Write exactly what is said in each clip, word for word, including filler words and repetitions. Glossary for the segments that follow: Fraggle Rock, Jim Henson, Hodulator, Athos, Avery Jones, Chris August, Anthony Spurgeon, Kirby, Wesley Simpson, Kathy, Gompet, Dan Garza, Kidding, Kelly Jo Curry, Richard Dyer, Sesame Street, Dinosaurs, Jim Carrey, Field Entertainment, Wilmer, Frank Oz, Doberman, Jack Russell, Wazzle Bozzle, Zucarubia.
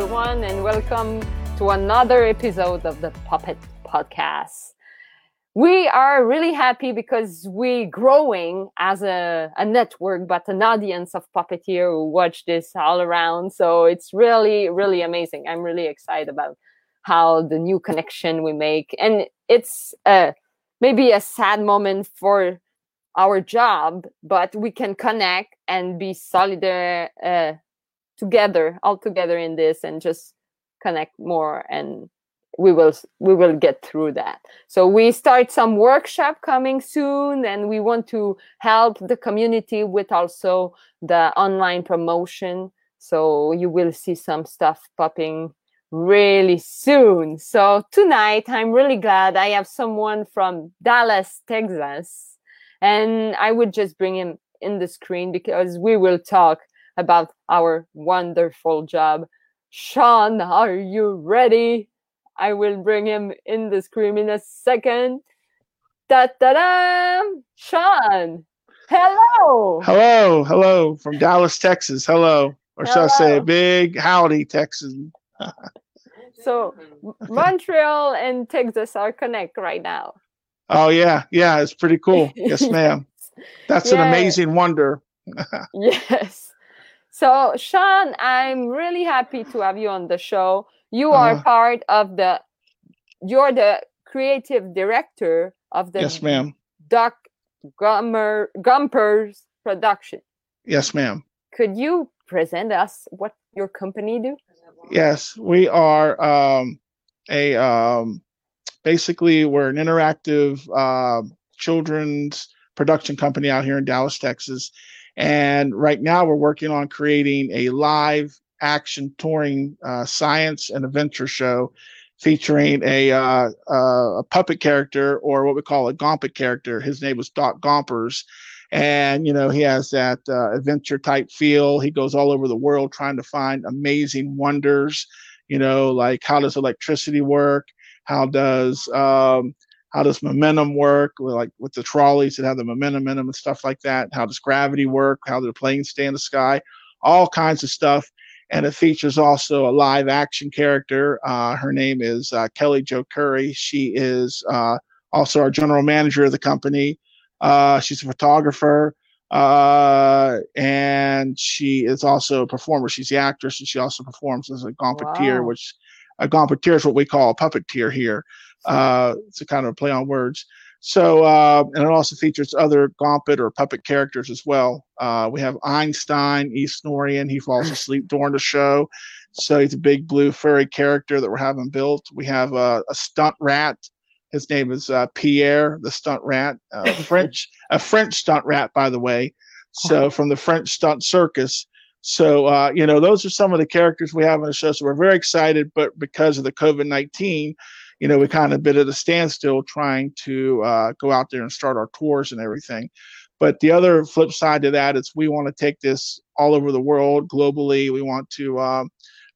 everyone, and welcome to another episode of the Puppet Podcast. We are really happy because we're growing as a, a network, but an audience of puppeteers who watch this all around. So it's really, really amazing. I'm really excited about how the new connection we make. And it's uh, maybe a sad moment for our job, but we can connect and be solidar uh, together, all together in this, and just connect more, and we will we will get through that. So we start some workshop coming soon, and we want to help the community with also the online promotion. So you will see some stuff popping really soon. So tonight, I'm really glad I have someone from Dallas, Texas, and I would just bring him in the screen because we will talk about our wonderful job. Sean, are you ready? I will bring him in the screen in a second. Da-da-da! Sean, hello! Hello, hello from Dallas, Texas. Hello. Or hello. Shall I say, big howdy, Texas. So, Montreal and Texas are connect right now. Oh, yeah. Yeah, it's pretty cool. Yes, ma'am. That's yeah. an amazing wonder. Yes. So, Sean, I'm really happy to have you on the show. You are uh, part of the, you're the creative director of the yes, ma'am. Doc Gompers production. Yes, ma'am. Could you present us what your company do? Yes, we are um, a, um, basically we're an interactive uh, children's production company out here in Dallas, Texas. And right now we're working on creating a live action touring uh, science and adventure show featuring a, uh, a puppet character, or what we call a Gompet character. His name was Doc Gompers. And, you know, he has that uh, adventure type feel. He goes all over the world trying to find amazing wonders, you know, like how does electricity work? How does um, How does momentum work, like with the trolleys that have the momentum in them and stuff like that? How does gravity work? How do the planes stay in the sky? All kinds of stuff. And it features also a live action character. Uh, her name is uh, Kelly Jo Curry. She is uh, also our general manager of the company. Uh, she's a photographer, uh, and she is also a performer. She's the actress, and she also performs as a gompeteer, wow. which a gompeteer is what we call a puppeteer here. Uh, it's a kind of a play on words. So, uh, and it also features other Gompet or puppet characters as well. Uh, we have Einstein Eastnorian. He falls asleep during the show. So he's a big blue furry character that we're having built. We have uh, a stunt rat. His name is uh, Pierre, the stunt rat, uh, French, a French stunt rat, by the way. So from the French stunt circus. So, uh, you know, those are some of the characters we have on the show. So we're very excited, but because of the COVID nineteen, you know, we kind of been at a standstill trying to uh, go out there and start our tours and everything. But the other flip side to that is we want to take this all over the world globally. We want to um,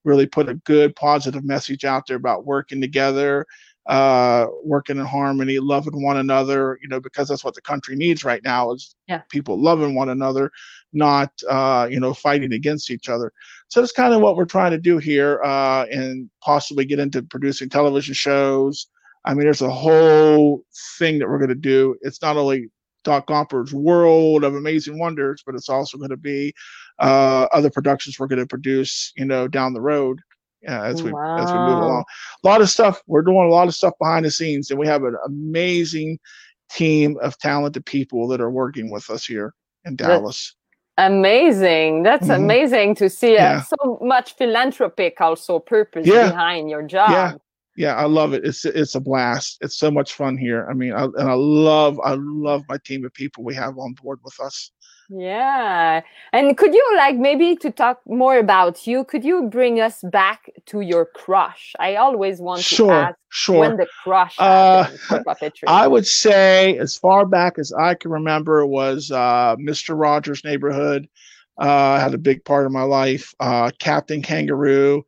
really put a good positive message out there about working together, uh, working in harmony, loving one another, you know, because that's what the country needs right now is yeah. people loving one another, not, uh, you know, fighting against each other. So that's kind of what we're trying to do here, uh, and possibly get into producing television shows. I mean, there's a whole thing that we're going to do. It's not only Doc Gompers' World of Amazing Wonders, but it's also going to be uh, other productions we're going to produce, you know, down the road uh, as we wow. as we move along. A lot of stuff. We're doing a lot of stuff behind the scenes, and we have an amazing team of talented people that are working with us here in Dallas. That's- Amazing. That's mm-hmm. amazing to see yeah. uh, so much philanthropic also purpose yeah. behind your job. Yeah. Yeah. I love it. It's, it's a blast. It's so much fun here. I mean, I, and I love, I love my team of people we have on board with us. Yeah. And could you like maybe to talk more about you, could you bring us back to your crush? I always want to sure, ask sure. when the crush happened uh, for puppetry. I would say as far back as I can remember was uh, Mister Rogers' Neighborhood. Uh, had a big part of my life. Uh, Captain Kangaroo.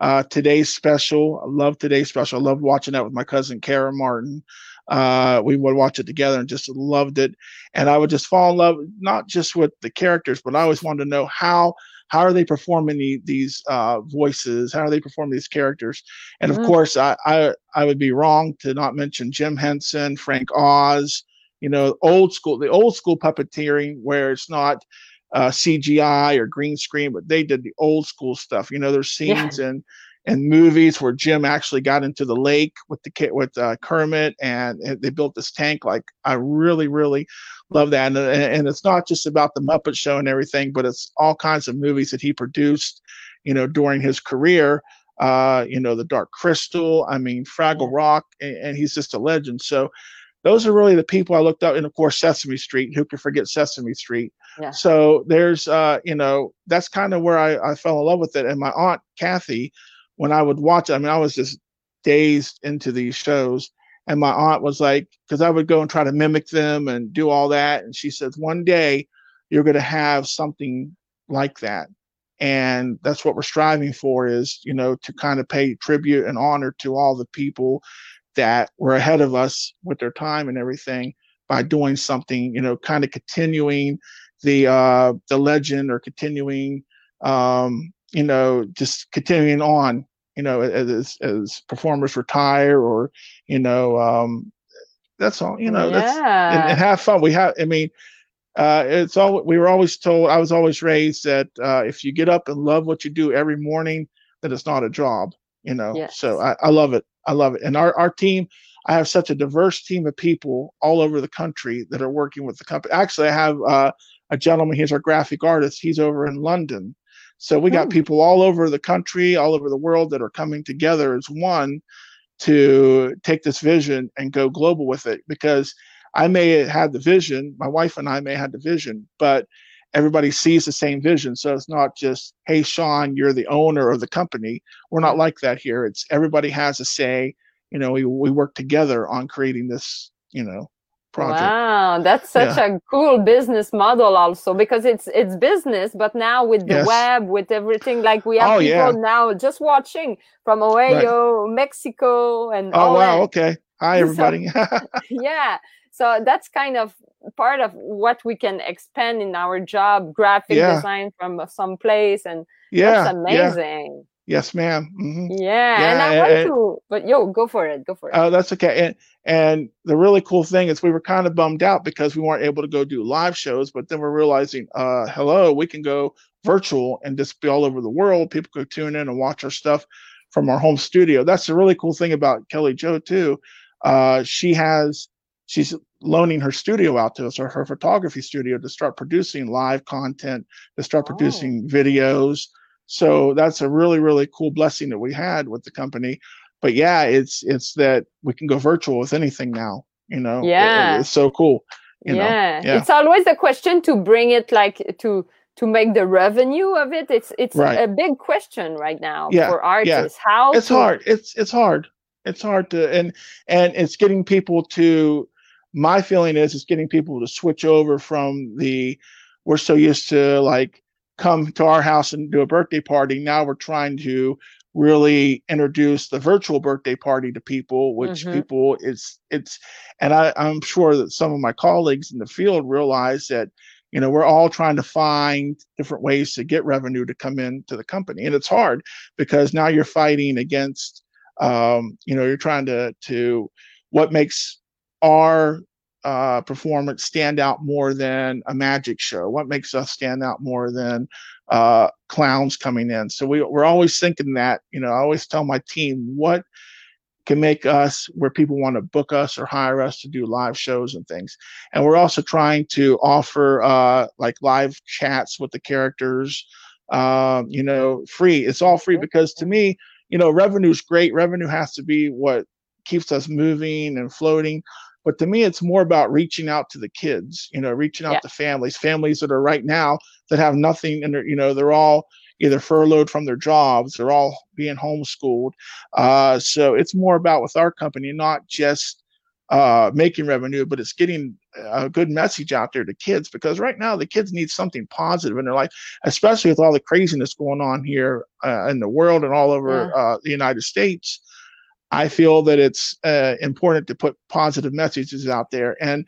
Uh, Today's Special. I love Today's Special. I loved watching that with my cousin, Karen Martin. Uh, we would watch it together and just loved it. And I would just fall in love, not just with the characters, but I always wanted to know how, how are they performing the, these uh, voices? How are they performing these characters? And of mm. course, I, I I would be wrong to not mention Jim Henson, Frank Oz, you know, old school, the old school puppeteering where it's not uh, C G I or green screen, but they did the old school stuff. You know, there's scenes yeah. and and movies where Jim actually got into the lake with the kid, with uh, Kermit, and, and they built this tank. Like, I really, really love that. And, and it's not just about the Muppet Show and everything, but it's all kinds of movies that he produced, you know, during his career, uh, you know, the Dark Crystal, I mean, Fraggle Rock, and, and he's just a legend. So those are really the people I looked up. And of course, Sesame Street, who could forget Sesame Street? Yeah. So there's, uh, you know, that's kind of where I, I fell in love with it. And my aunt, Kathy, when I would watch it, I mean, I was just dazed into these shows. And my aunt was like, because I would go and try to mimic them and do all that. And she says, one day you're going to have something like that. And that's what we're striving for is, you know, to kind of pay tribute and honor to all the people that were ahead of us with their time and everything by doing something, you know, kind of continuing the uh, the legend or continuing, um, you know, just continuing on. You know, as as performers retire, or you know, um, that's all. You know, yeah. that's and, and have fun. We have. I mean, uh, it's all. We were always told. I was always raised that uh, if you get up and love what you do every morning, that it's not a job. You know. Yes. So I, I love it. I love it. And our our team. I have such a diverse team of people all over the country that are working with the company. Actually, I have uh, a gentleman. He's our graphic artist. He's over in London. So we got people all over the country, all over the world that are coming together as one to take this vision and go global with it. Because I may have the vision, my wife and I may have the vision, but everybody sees the same vision. So it's not just, hey, Sean, you're the owner of the company. We're not like that here. It's everybody has a say. You know, we, we work together on creating this, you know, project. Wow, that's such yeah. a cool business model also, because it's it's business, but now with the yes. web, with everything, like we have oh, people yeah. now just watching from Ohio, right. Mexico, and oh wow, that. Okay, hi everybody. So, yeah, so that's kind of part of what we can expand in our job, graphic yeah. design from some place, and yeah, that's amazing. Yeah. Yes, ma'am. Mm-hmm. Yeah, yeah, and I want and, to, but yo, go for it, go for it. Oh, uh, that's okay. And and the really cool thing is we were kind of bummed out because we weren't able to go do live shows, but then we're realizing, uh, hello, we can go virtual and just be all over the world. People could tune in and watch our stuff from our home studio. That's the really cool thing about Kelly Jo too. Uh, she has, she's loaning her studio out to us, or her photography studio, to start producing live content, to start oh. producing videos. So that's a really, really cool blessing that we had with the company. But yeah, it's it's that we can go virtual with anything now, you know. Yeah. It, it's so cool. You yeah. know? Yeah. It's always a question to bring it, like to to make the revenue of it. It's it's right. a big question right now yeah. for artists. Yeah. How it's to- hard. It's it's hard. It's hard to and and it's getting people to my feeling is it's getting people to switch over from the we're so used to like come to our house and do a birthday party. Now we're trying to really introduce the virtual birthday party to people, which mm-hmm. people it's it's and I, I'm sure that some of my colleagues in the field realize that, you know, we're all trying to find different ways to get revenue to come into the company. And it's hard because now you're fighting against um, you know, you're trying to to what makes our uh performance stand out more than a magic show, what makes us stand out more than uh clowns coming in. So we, we're always thinking that, you know, I always tell my team what can make us where people want to book us or hire us to do live shows and things. And we're also trying to offer uh like live chats with the characters, um you know, free. It's all free because to me, you know, revenue's great. Revenue has to be what keeps us moving and floating. But to me, it's more about reaching out to the kids, you know, reaching out yeah. to families, families that are right now that have nothing. And, you know, they're all either furloughed from their jobs. They're all being homeschooled. Uh, so it's more about with our company, not just uh, making revenue, but it's getting a good message out there to kids, because right now the kids need something positive in their life, especially with all the craziness going on here uh, in the world and all over yeah. uh, the United States. I feel that it's uh, important to put positive messages out there. And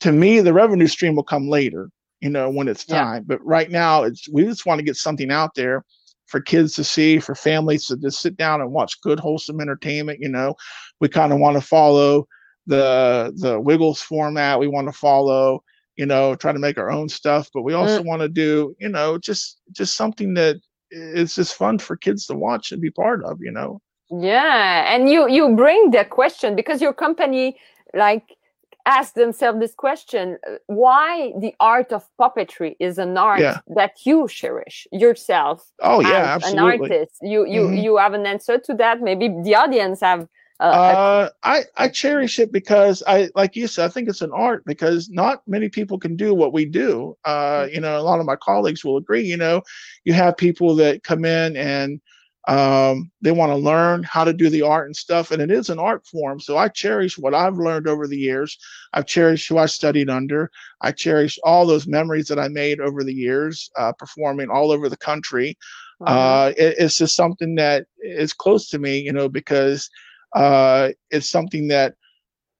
to me, the revenue stream will come later. you know, when it's time. Yeah. But right now, it's we just want to get something out there for kids to see, for families to just sit down and watch good, wholesome entertainment. You know, we kind of want to follow the the Wiggles format. We want to follow, you know, try to make our own stuff, but we also mm. want to do, you know, just just something that is just fun for kids to watch and be part of, you know. Yeah, and you you bring the question, because your company like asked themselves this question: why the art of puppetry is an art yeah. that you cherish yourself? Oh yeah, as absolutely. An artist, you you mm-hmm. you have an answer to that? Maybe the audience have. Uh, uh, I I cherish it because I like you said I think it's an art, because not many people can do what we do. Uh, you know, a lot of my colleagues will agree. You know, you have people that come in and. Um, they want to learn how to do the art and stuff, and it is an art form. So I cherish what I've learned over the years. I've cherished who I studied under. I cherish all those memories that I made over the years, uh, performing all over the country. Mm-hmm. Uh, it, it's just something that is close to me, you know, because uh, it's something that,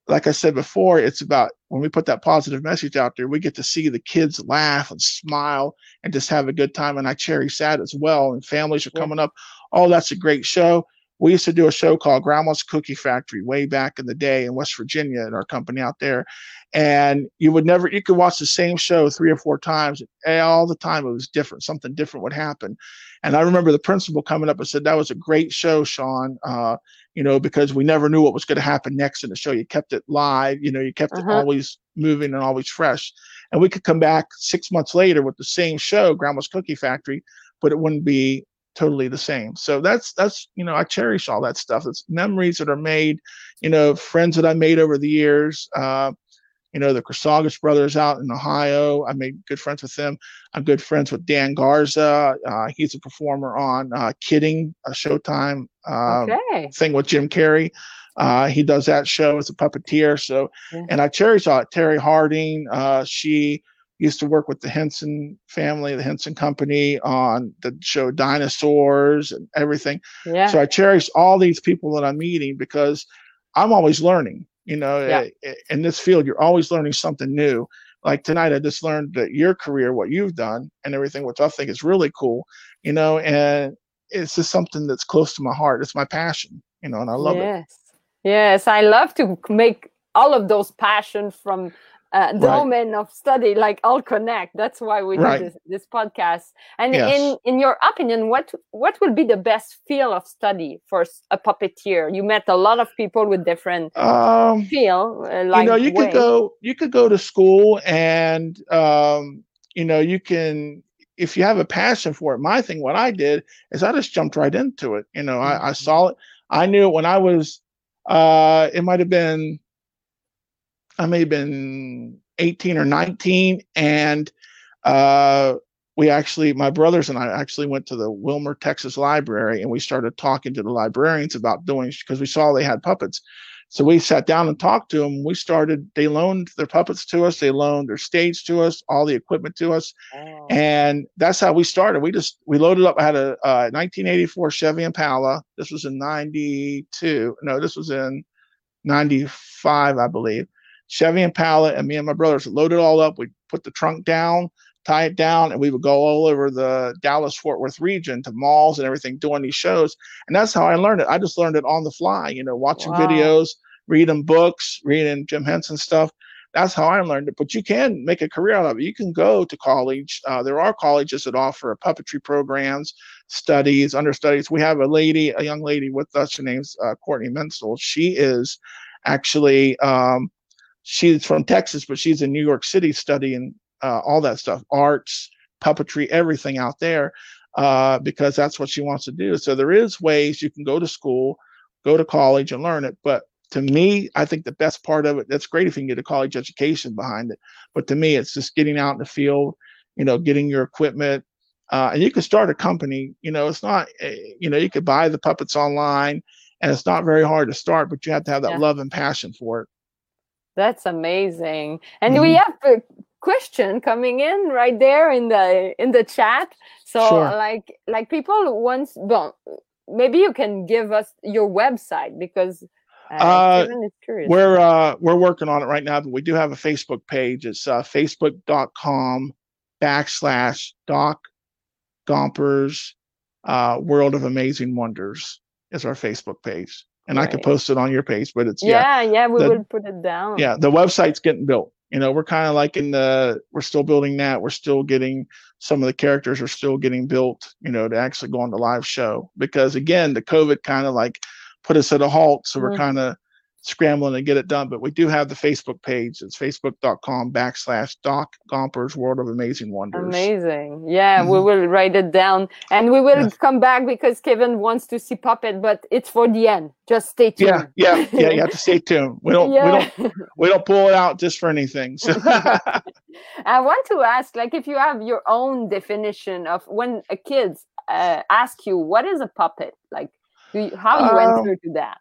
like I said before, it's about when we put that positive message out there, we get to see the kids laugh and smile and just have a good time. And I cherish that as well. And families are yeah. coming up. Oh, that's a great show. We used to do a show called Grandma's Cookie Factory way back in the day in West Virginia at our company out there. And you would never, you could watch the same show three or four times. And all the time it was different. Something different would happen. And I remember the principal coming up and said, that was a great show, Sean, uh, you know, because we never knew what was going to happen next in the show. You kept it live, you know, you kept uh-huh. it always moving and always fresh. And we could come back six months later with the same show, Grandma's Cookie Factory, but it wouldn't be totally the same. So that's, that's, you know, I cherish all that stuff. It's memories that are made, you know, friends that I made over the years. Uh, you know, the Chris August brothers out in Ohio. I made good friends with them. I'm good friends with Dan Garza. Uh, he's a performer on uh, Kidding, a Showtime uh, okay. thing with Jim Carrey. Uh, he does that show as a puppeteer. So, yeah. and I cherish all it. Terry Harding, uh, she used to work with the Henson family, the Henson Company on the show Dinosaurs and everything. Yeah. So I cherish all these people that I'm meeting, because I'm always learning, you know, yeah. in this field, you're always learning something new. Like tonight, I just learned that your career, what you've done and everything, which I think is really cool, you know, and it's just something that's close to my heart. It's my passion, you know, and I love yes. it. Yes. I love to make all of those passion from, Uh, domain right. of study, like all connect. That's why we right. do this, this podcast. And yes. in in your opinion, what what would be the best field of study for a puppeteer? You met a lot of people with different um, field. Uh, like you know, you way. could go you could go to school, and um, you know, you can, if you have a passion for it. My thing, what I did is I just jumped right into it. You know, mm-hmm. I, I saw it. I knew it when I was. Uh, it might have been. I may have been eighteen or nineteen, and uh, we actually, my brothers and I actually went to the Wilmer, Texas library, and we started talking to the librarians about doing, because we saw they had puppets. So we sat down and talked to them. We started, they loaned their puppets to us. They loaned their stage to us, all the equipment to us. Wow. And that's how we started. We just, we loaded up. I had a uh, nineteen eighty-four Chevy Impala. This was in ninety-two. No, this was in ninety-five, I believe. Chevy Impala, and me and my brothers loaded it all up. We put the trunk down, tie it down, and we would go all over the Dallas-Fort Worth region to malls and everything doing these shows. And that's how I learned it. I just learned it on the fly, you know, watching wow. videos, reading books, reading Jim Henson stuff. That's how I learned it. But you can make a career out of it. You can go to college. Uh, there are colleges that offer puppetry programs, studies, understudies. We have a lady, a young lady with us. Her name's uh, Courtney Minsel. She is actually... Um, She's from Texas, but she's in New York City studying uh, all that stuff, arts, puppetry, everything out there, uh, because that's what she wants to do. So there is ways you can go to school, go to college and learn it. But to me, I think the best part of it, that's great if you can get a college education behind it. But to me, it's just getting out in the field, you know, getting your equipment. Uh, and you can start a company. You know, it's not, you know, you could buy the puppets online, and it's not very hard to start, but you have to have that yeah. love and passion for it. That's amazing. And mm-hmm. we have a question coming in right there in the in the chat. So sure. like like people once, well, maybe you can give us your website, because uh, uh, is curious. We're uh, we're working on it right now, but we do have a Facebook page. It's uh, facebook dot com backslash Doc Gompers uh, World of Amazing Wonders is our Facebook page. And right. I could post it on your page, but it's yeah, yeah, yeah we the, will put it down. Yeah, the website's getting built. You know, we're kind of like in the, we're still building that. We're still getting, some of the characters are still getting built, you know, to actually go on the live show. Because again, the COVID kind of like put us at a halt. So we're mm-hmm. kind of scrambling to get it done. But we do have the Facebook page. It's facebook.com backslash Doc Gompers World of Amazing Wonders. Amazing. Yeah, mm-hmm. we will write it down. And we will yeah. come back because Kevin wants to see Puppet, but it's for the end. Just stay tuned. Yeah, yeah, yeah. You have to stay tuned. We don't, yeah. we don't, we don't pull it out just for anything. So. I want to ask, like, if you have your own definition of when a kids uh, ask you, what is a puppet? Like, do you, how you um, answer to that?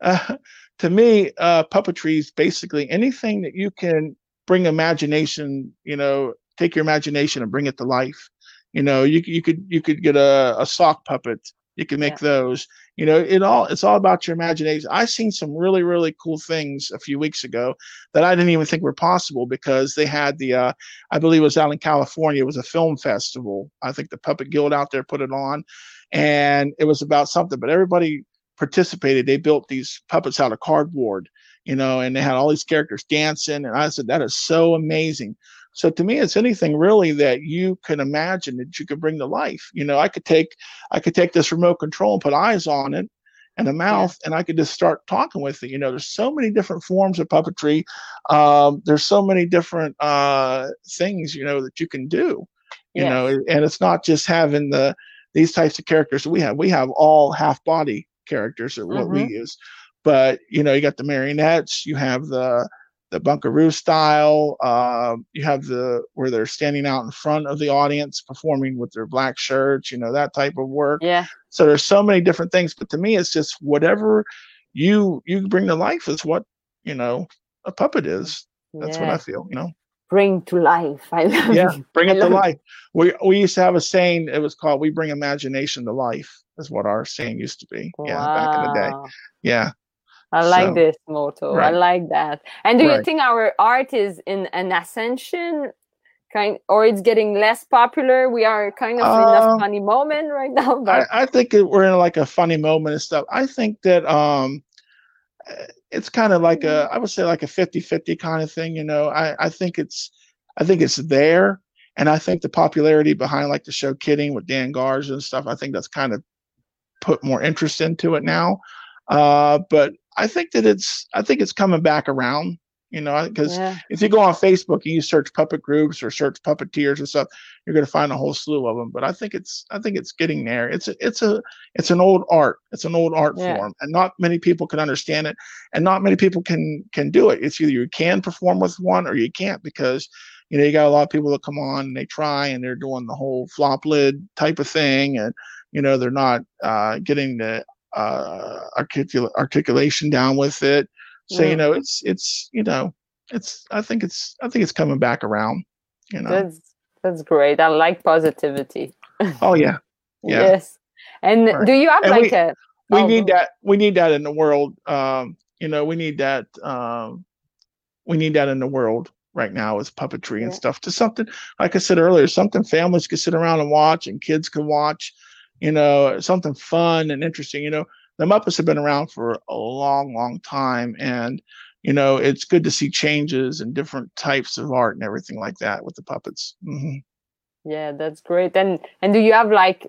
Uh, to me, uh, puppetry is basically anything that you can bring imagination, you know, take your imagination and bring it to life. You know, you you could you could get a, a sock puppet. You can make yeah. those, you know, it all, it's all about your imagination. I've seen some really, really cool things a few weeks ago that I didn't even think were possible because they had the, uh, I believe it was out in California. It was a film festival. I think the Puppet Guild out there put it on and it was about something, but everybody participated. They built these puppets out of cardboard, you know, and they had all these characters dancing. And I said, that is so amazing. So to me, it's anything really that you can imagine that you could bring to life. You know, I could take, I could take this remote control and put eyes on it and a mouth, yeah. and I could just start talking with it. You know, there's so many different forms of puppetry. Um, there's so many different uh, things, you know, that you can do, you yeah. know, and it's not just having the, these types of characters that we have. We have all half body characters are what mm-hmm. we use, but you know, you got the marionettes, you have the, the Bunkaroo style. Uh, you have the, where they're standing out in front of the audience performing with their black shirts, you know, that type of work. Yeah. So there's so many different things, but to me, it's just whatever you, you bring to life is what, you know, a puppet is. That's yeah. what I feel, you know, bring to life. I love yeah, it. Bring it to life. It. We, we used to have a saying, it was called, we bring imagination to life is what our saying used to be. Wow. Yeah. Back in the day. Yeah. I like so, this motto. Right. I like that. And do right. you think our art is in an ascension kind, or it's getting less popular? We are kind of uh, in a funny moment right now. But... I, I think we're in like a funny moment and stuff. I think that um, it's kind of like a, I would say like a fifty-fifty kind of thing. You know, I, I think it's, I think it's there. And I think the popularity behind like the show Kidding with Dan Garza and stuff, I think that's kind of put more interest into it now. Uh, but I think that it's, I think it's coming back around, you know, because yeah. if you go on Facebook and you search puppet groups or search puppeteers and stuff, you're going to find a whole slew of them. But I think it's, I think it's getting there. It's a, it's a, it's an old art. It's an old art yeah. form, and not many people can understand it, and not many people can, can do it. It's either you can perform with one or you can't, because, you know, you got a lot of people that come on and they try and they're doing the whole flop lid type of thing. And, you know, they're not, uh, getting the, uh articula- articulation down with it, so yeah. you know it's it's you know it's I think it's I think it's coming back around, you know. That's that's great. I like positivity. Oh yeah, yeah. Yes. And right. do you have and like we, a we oh. need that we need that in the world. Um you know, we need that um we need that in the world right now is puppetry yeah. and stuff, to something, like I said earlier, something families could sit around and watch and kids could watch. You know, something fun and interesting. You know, the Muppets have been around for a long, long time. And, you know, it's good to see changes and different types of art and everything like that with the puppets. Mm-hmm. Yeah, that's great. And and do you have like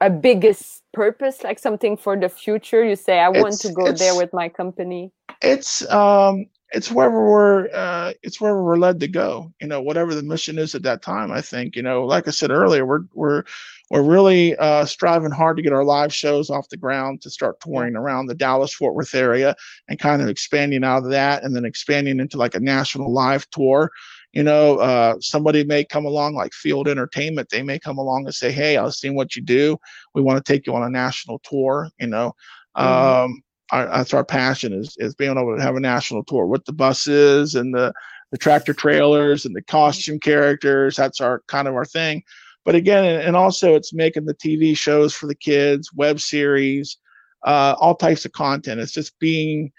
a biggest purpose, like something for the future? You say, I want it's, to go there with my company. It's um, it's wherever we're uh, it's wherever we're led to go. You know, whatever the mission is at that time. I think, you know, like I said earlier, we're we're we're really uh, striving hard to get our live shows off the ground, to start touring around the Dallas-Fort Worth area and kind of expanding out of that, and then expanding into like a national live tour. You know, uh, somebody may come along like Field Entertainment. They may come along and say, hey, I've seen what you do. We want to take you on a national tour. You know, mm-hmm. um, our, that's our passion is, is being able to have a national tour with the buses and the, the tractor trailers and the costume characters. That's our kind of our thing. But again, and also it's making the T V shows for the kids, web series, uh, all types of content. It's just being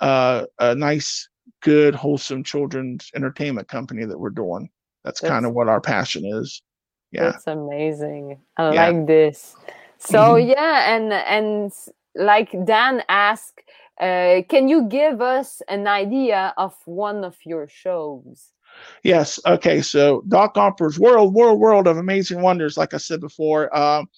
uh, a nice, good, wholesome children's entertainment company that we're doing. That's, that's kind of what our passion is. Yeah. That's amazing. I yeah. like this. So mm-hmm. yeah, and and like Dan asked, uh, can you give us an idea of one of your shows? Yes. Okay. So Doc Gompers World, World, World of Amazing Wonders. Like I said before, um,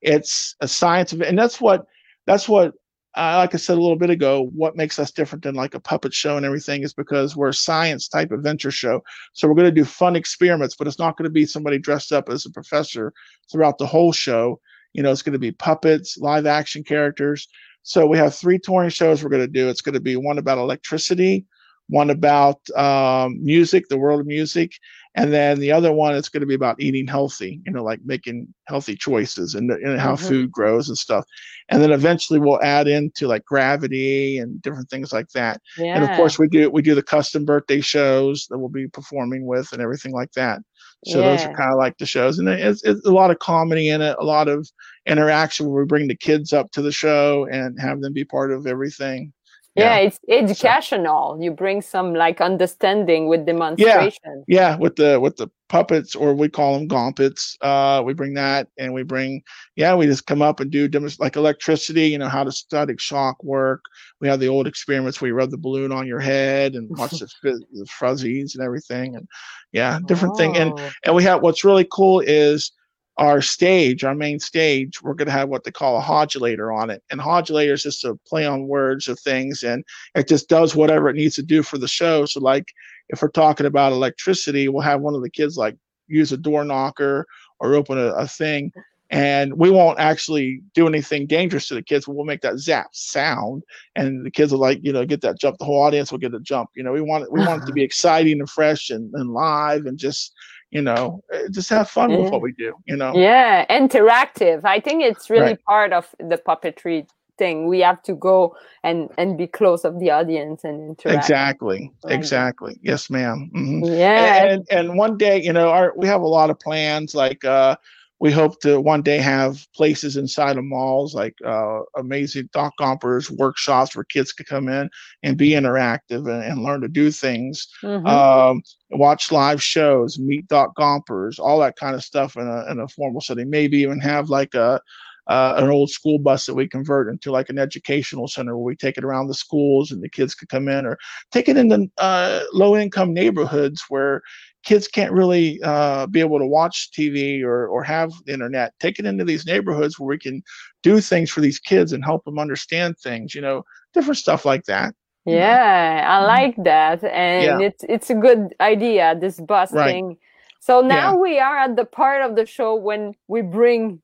it's a science of, and that's what that's what. Uh, like I said a little bit ago, what makes us different than like a puppet show and everything is because we're a science type adventure show. So we're going to do fun experiments, but it's not going to be somebody dressed up as a professor throughout the whole show. You know, it's going to be puppets, live action characters. So we have three touring shows we're going to do. It's going to be one about electricity, one about um, music, the world of music. And then the other one, it's going to be about eating healthy, you know, like making healthy choices and, and how mm-hmm. food grows and stuff. And then eventually we'll add into like gravity and different things like that. Yeah. And of course we do, we do the custom birthday shows that we'll be performing with and everything like that. So yeah. those are kind of like the shows. And it's, it's a lot of comedy in it, a lot of interaction where we bring the kids up to the show and have them be part of everything. Yeah, yeah, it's educational. So, you bring some like understanding with demonstration. Yeah, yeah, with the with the puppets, or we call them gompets. Uh, we bring that, and we bring yeah, we just come up and do demonst- like electricity. You know, how does static shock work? We have the old experiments where you rub the balloon on your head and watch the, f- the fuzzies and everything, and yeah, different oh. thing. And and we have, what's really cool is our stage, our main stage, we're going to have what they call a hodulator on it. And hodulator is just a play on words of things. And it just does whatever it needs to do for the show. So like if we're talking about electricity, we'll have one of the kids like use a door knocker or open a, a thing. And we won't actually do anything dangerous to the kids. We'll make that zap sound. And the kids will like, you know, get that jump. The whole audience will get a jump. You know, we want it, we want it to be exciting and fresh and, and live and just, you know, just have fun with what we do, you know. Yeah, interactive. I think it's really right. part of the puppetry thing. We have to go and, and be close of the audience and interact. Exactly, right. exactly. Yes, ma'am. Mm-hmm. Yeah. And, and and one day, you know, our we have a lot of plans. Like uh, we hope to one day have places inside of malls, like uh, amazing Doc Gompers workshops where kids could come in and be interactive and, and learn to do things. Mm-hmm. Um, watch live shows, meet Doc Gompers, all that kind of stuff in a in a formal setting. Maybe even have like a uh, an old school bus that we convert into like an educational center where we take it around the schools and the kids could come in, or take it in the uh, low income neighborhoods where kids can't really uh, be able to watch T V or or have the internet. Take it into these neighborhoods where we can do things for these kids and help them understand things, you know, different stuff like that. Yeah, I like that. And yeah. it's it's a good idea, this bus right. thing. So now yeah. we are at the part of the show when we bring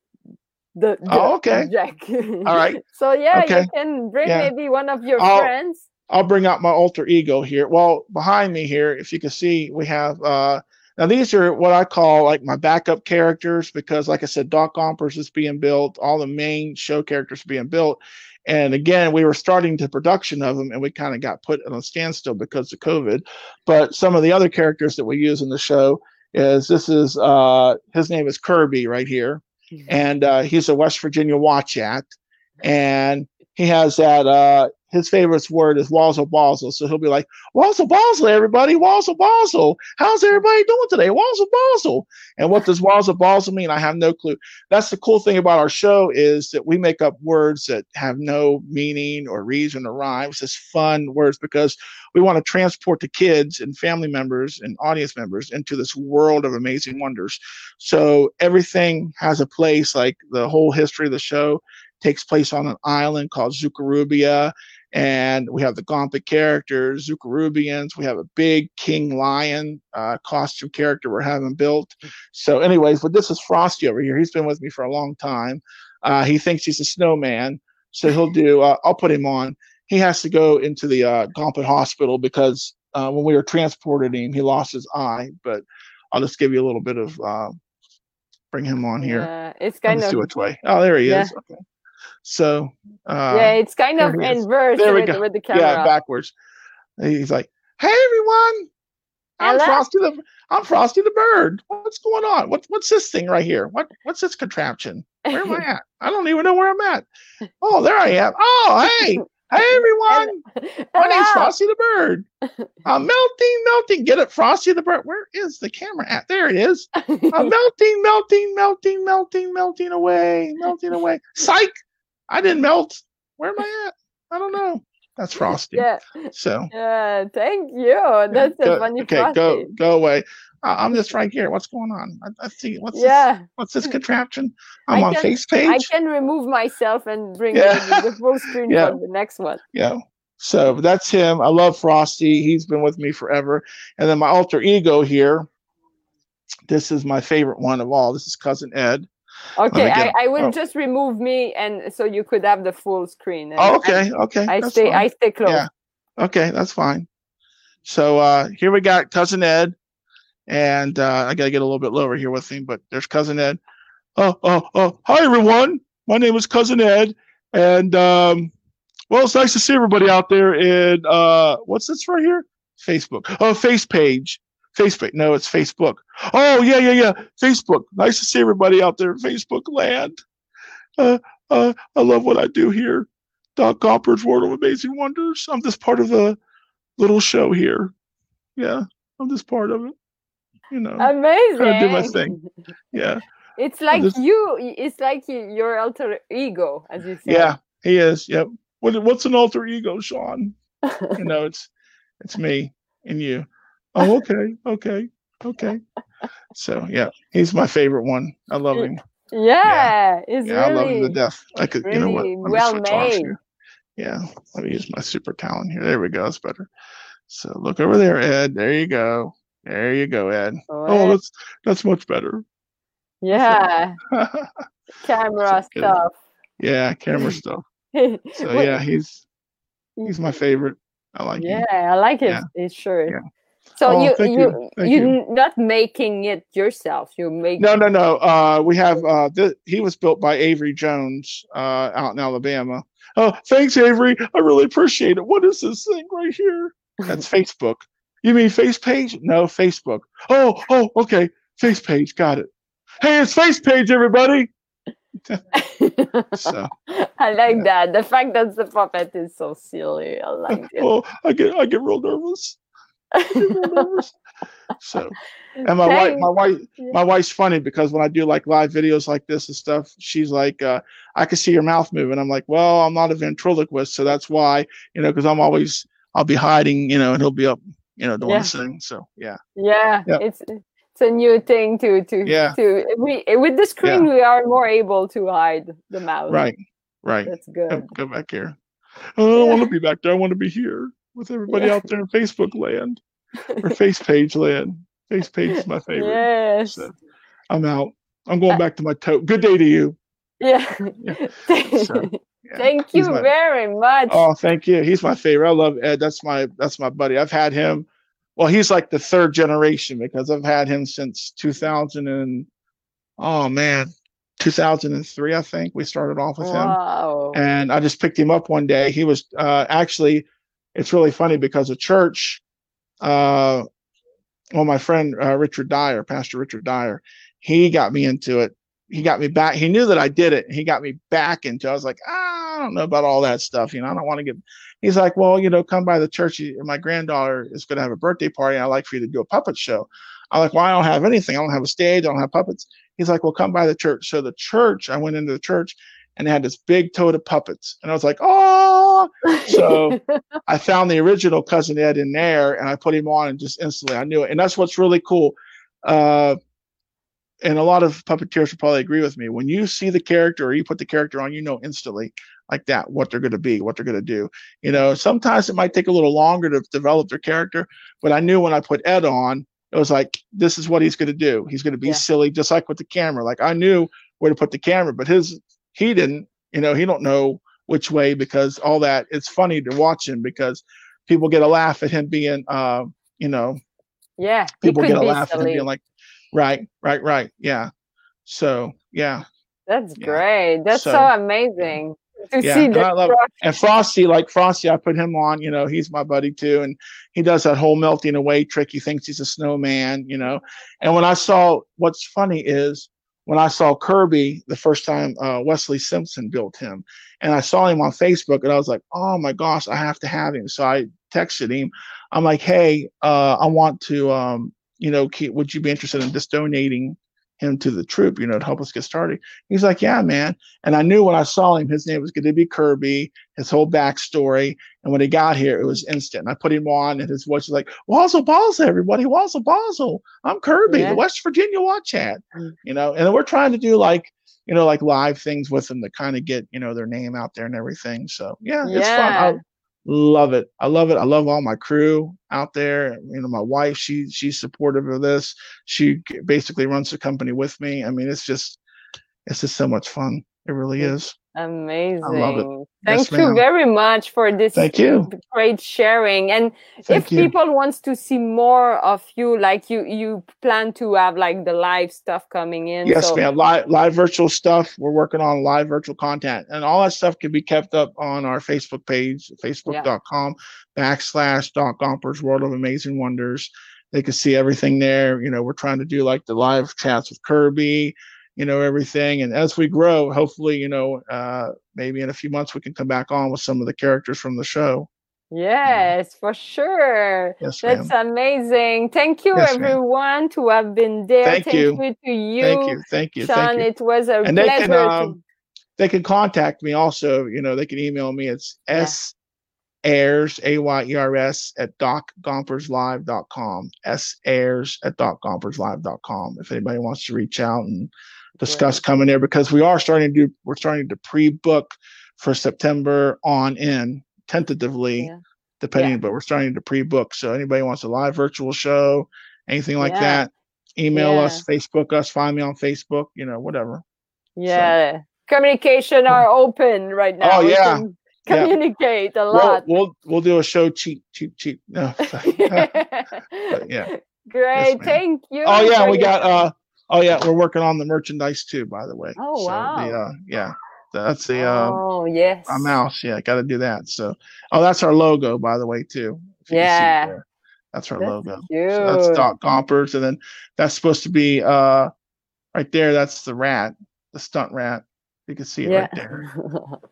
the, the oh, okay. Jack. All right. So yeah, okay. you can bring yeah. maybe one of your I'll, friends. I'll bring out my alter ego here. Well, behind me here, if you can see, we have uh now these are what I call like my backup characters, because like I said, Doc Gompers is being built, all the main show characters are being built. And again, we were starting the production of them and we kind of got put on a standstill because of COVID. But some of the other characters that we use in the show is this is uh, his name is Kirby right here. Mm-hmm. And uh, he's a West Virginia watch act. And he has that uh, his favorite word is Wazzle Bozzle. So he'll be like, Wazzle Bozzle, everybody, Wazzle Bozzle. How's everybody doing today? Wazzle Bozzle. And what does Wazzle Bozzle mean? I have no clue. That's the cool thing about our show is that we make up words that have no meaning or reason or rhyme. It's just fun words because we want to transport the kids and family members and audience members into this world of amazing wonders. So everything has a place, like the whole history of the show takes place on an island called Zucarubia. And we have the Gompet characters, Zucarubians. We have a big King Lion uh, costume character we're having built. So anyways, but this is Frosty over here. He's been with me for a long time. Uh, he thinks he's a snowman. So he'll do, uh, I'll put him on. He has to go into the uh, Gompet hospital because uh, when we were transported him, he lost his eye. But I'll just give you a little bit of, uh, bring him on here. Uh, it's kind I'll of. See which way. Oh, there he yeah. is. Okay. So uh, yeah, it's kind of inverse there we with, go. with the camera. Yeah, backwards. He's like, "Hey everyone, I'm Hello? Frosty the I'm Frosty the Bird. What's going on? What what's this thing right here? What what's this contraption? Where am I at? I don't even know where I'm at. Oh, there I am. Oh, hey, Hey, everyone. My name's Frosty the Bird. I'm melting, melting. Get it, Frosty the Bird. Where is the camera at? There it is. I'm melting, melting, melting, melting, melting away, melting away. Psych. I didn't melt. Where am I at? I don't know. That's Frosty. Yeah. So. Yeah. Thank you. That's yeah, go, a funny okay, Frosty. Okay. Go. Go away. Uh, I'm just right here. What's going on? I, I see. What's yeah. this? What's this contraption? I'm I on can, face page. I can remove myself and bring yeah. the full screen yeah. for the next one. Yeah. So that's him. I love Frosty. He's been with me forever. And then my alter ego here. This is my favorite one of all. This is Cousin Ed. Okay, I, I would oh. just remove me, and so you could have the full screen. Oh, okay, I, okay. I stay, fine. I stay close. Yeah. Okay, that's fine. So uh, here we got Cousin Ed, and uh, I gotta get a little bit lower here with him. But there's Cousin Ed. Oh, oh, oh! Hi, everyone. My name is Cousin Ed, and um, well, it's nice to see everybody out there. In uh, what's this right here? Facebook. Oh, face page. Facebook. No, it's Facebook. Oh, yeah, yeah, yeah. Facebook. Nice to see everybody out there in Facebook land. Uh, uh, I love what I do here. Doc Gompers, World of Amazing Wonders. I'm just part of the little show here. Yeah, I'm just part of it. You know, amazing. Trying to do my thing. Yeah. It's like just, you. It's like your alter ego, as you say. Yeah, he is. Yep. What, what's an alter ego, Sean? You know, it's it's me and you. Oh, okay, okay, okay. So, yeah, he's my favorite one. I love him. Yeah, yeah, it's yeah really, I love him to death. I could, really you know what? Well made. Yeah, let me use my super talent here. There we go. That's better. So, look over there, Ed. There you go. There you go, Ed. All oh, right. that's that's much better. Yeah. So, camera so stuff. Yeah, camera stuff. So, what? yeah, he's he's my favorite. I like yeah, him. Yeah, I like him. Yeah. Sure. Yeah. So oh, you you, you. you're not making it yourself. You make no no no. Uh, we have uh, th- he was built by Avery Jones uh, out in Alabama. Oh, thanks, Avery. I really appreciate it. What is this thing right here? That's Facebook. You mean face page? No, Facebook. Oh oh okay, face page. Got it. Hey, it's face page, everybody. So, I like yeah. that. The fact that the puppet is so silly. I like it. Oh, I get I get real nervous. So, and my Thanks. wife, my wife, my wife's funny because when I do like live videos like this and stuff, she's like, uh, I can see your mouth moving. I'm like, well, I'm not a ventriloquist, so that's why, you know, because I'm always, I'll be hiding, you know, and he'll be up, you know, doing yeah. this thing. So, yeah, yeah, yep. it's it's a new thing to to yeah. to we with the screen yeah. we are more able to hide the mouth. Right, right. That's good. Go, go back here. Oh, yeah. I don't want to be back there. I want to be here. With everybody yeah. out there in Facebook land or face page land. Face page is my favorite. Yes. So I'm out. I'm going back to my tote. Good day to you. Yeah. yeah. So, yeah. Thank he's you my, very much. Oh, thank you. He's my favorite. I love Ed. That's my that's my buddy. I've had him. Well, he's like the third generation because I've had him since two thousand and oh man, two thousand three, I think we started off with wow. him. And I just picked him up one day. He was uh, actually. It's really funny because a church, uh, well, my friend uh, Richard Dyer, Pastor Richard Dyer, he got me into it. He got me back. He knew that I did it. He got me back into it. I was like, ah, I don't know about all that stuff. You know, I don't want to get. He's like, well, you know, come by the church. My granddaughter is going to have a birthday party. And I'd like for you to do a puppet show. I'm like, well, I don't have anything. I don't have a stage. I don't have puppets. He's like, well, come by the church. So the church, I went into the church and they had this big tote of puppets. And I was like, oh. So I found the original Cousin Ed in there and I put him on and just instantly I knew it. And that's what's really cool. Uh, and a lot of puppeteers would probably agree with me. When you see the character or you put the character on, you know instantly like that what they're going to be, what they're going to do. You know, sometimes it might take a little longer to develop their character, but I knew when I put Ed on, it was like, this is what he's going to do. He's going to be yeah. silly, just like with the camera. Like I knew where to put the camera, but his he didn't, you know, he don't know which way, because all that, it's funny to watch him because people get a laugh at him being, uh, you know, yeah, people get a laugh silly. at him being like, right, right, right. Yeah. So, yeah. That's yeah. great. That's so, so amazing yeah. to yeah. see. And, I love, and Frosty, like Frosty, I put him on, you know, he's my buddy too. And he does that whole melting away trick. He thinks he's a snowman, you know? And when I saw, what's funny is when I saw Kirby the first time, uh, Wesley Simpson built him, and I saw him on Facebook, and I was like, oh my gosh, I have to have him. So I texted him. I'm like, hey, uh, I want to, um, you know, keep, would you be interested in just donating him to the troop, you know, to help us get started? He's like, yeah, man. And I knew when I saw him, his name was going to be Kirby, his whole backstory. And when he got here, it was instant. And I put him on, and his voice was like, "Wazzle Bazzle, everybody, Wazzle Bazzle. I'm Kirby, yeah. the West Virginia Watch Hat." You know, and we're trying to do like, you know, like live things with them to kind of get, you know, their name out there and everything. So yeah, yeah. it's fun. I love it. I love it. I love all my crew out there. You know, my wife, she, she's supportive of this. She basically runs the company with me. I mean, it's just, it's just so much fun. It really is. Amazing. I love it. Thank yes, you ma'am. very much for this Thank you. great sharing. And Thank if you. people want to see more of you, like you, you plan to have like the live stuff coming in. Yes, so. ma'am. Live, live virtual stuff. We're working on live virtual content, and all that stuff can be kept up on our Facebook page, facebook dot com yeah. backslash Doc Gompers World of Amazing Wonders. They can see everything there. You know, we're trying to do like the live chats with Kirby, you know, everything. And as we grow, hopefully, you know, uh, maybe in a few months we can come back on with some of the characters from the show. Yes, for sure. Yes, That's ma'am. amazing. Thank you, yes, everyone, ma'am. to have been there. Thank, Thank you. you. to you. Thank you. Thank you. Sean, Thank you. it was a and pleasure. They can, um, to... they can contact me also. You know, they can email me. It's yeah. S Ayers, A Y E R S at doc gompers live dot com. S Ayers at doc gompers live dot com. If anybody wants to reach out and discuss coming there, because we are starting to do, we're starting to pre-book for September on in, tentatively, yeah. depending, yeah. but we're starting to pre-book. So anybody wants a live virtual show, anything like yeah. that, email yeah. us, Facebook us, find me on Facebook, you know, whatever. Yeah. So. Communication are open right now. Oh, yeah. Can communicate yeah. a lot. We'll, we'll, we'll do a show cheap, cheap, cheap. No. But, yeah. Great. Yes, thank you. Oh, yeah. We your- got, uh, Oh yeah, we're working on the merchandise too, by the way. Oh so wow! The, uh, yeah, that's the uh, oh yes, my mouse. Yeah, got to do that. So, oh, that's our logo, by the way, too. Yeah, that's our that's logo. So that's Doc Gompers, and then that's supposed to be uh, right there. That's the rat, the stunt rat. You can see it yeah. right there,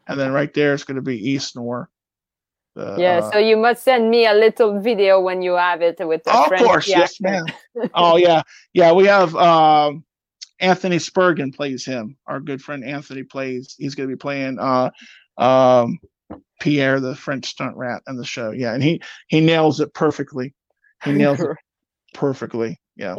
and then right there it's going to be Eastnor. The, yeah, uh, so you must send me a little video when you have it with the oh, French. Of course, yeah. yes, ma'am. oh yeah, yeah. We have um, Anthony Spurgeon plays him. Our good friend Anthony plays. He's going to be playing uh, um, Pierre, the French stunt rat, in the show. Yeah, and he he nails it perfectly. He nails it perfectly. Yeah.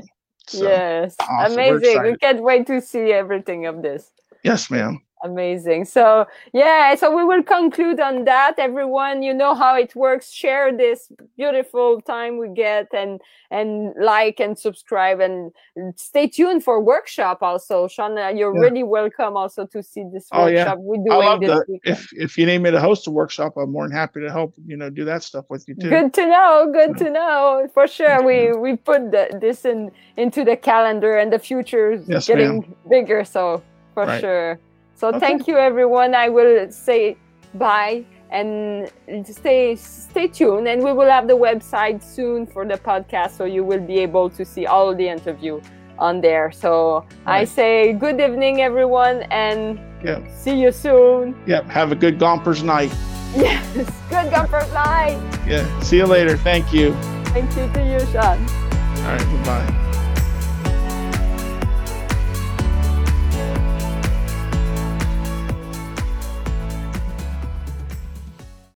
So, yes, awesome. Amazing. We can't wait to see everything of this. Yes, ma'am. Amazing. So yeah, so we will conclude on that. Everyone, you know how it works. Share this beautiful time we get, and and like and subscribe, and stay tuned for workshop also. Shauna, you're yeah. really welcome also to see this oh, workshop yeah. we do this that. week. If if you need me to host a workshop, I'm more than happy to help, you know, do that stuff with you too. Good to know, good yeah. to know. For sure. We we put the, this in into the calendar, and the future is yes, getting ma'am. bigger, so for right. sure. So okay. thank you, everyone. I will say bye, and stay stay tuned. And we will have the website soon for the podcast, so you will be able to see all the interview on there. So right. I say good evening, everyone, and yep. see you soon. Yep. Have a good Gompers night. Yes. Good Gompers night. Yeah. See you later. Thank you. Thank you to you, Sean. All right. Goodbye.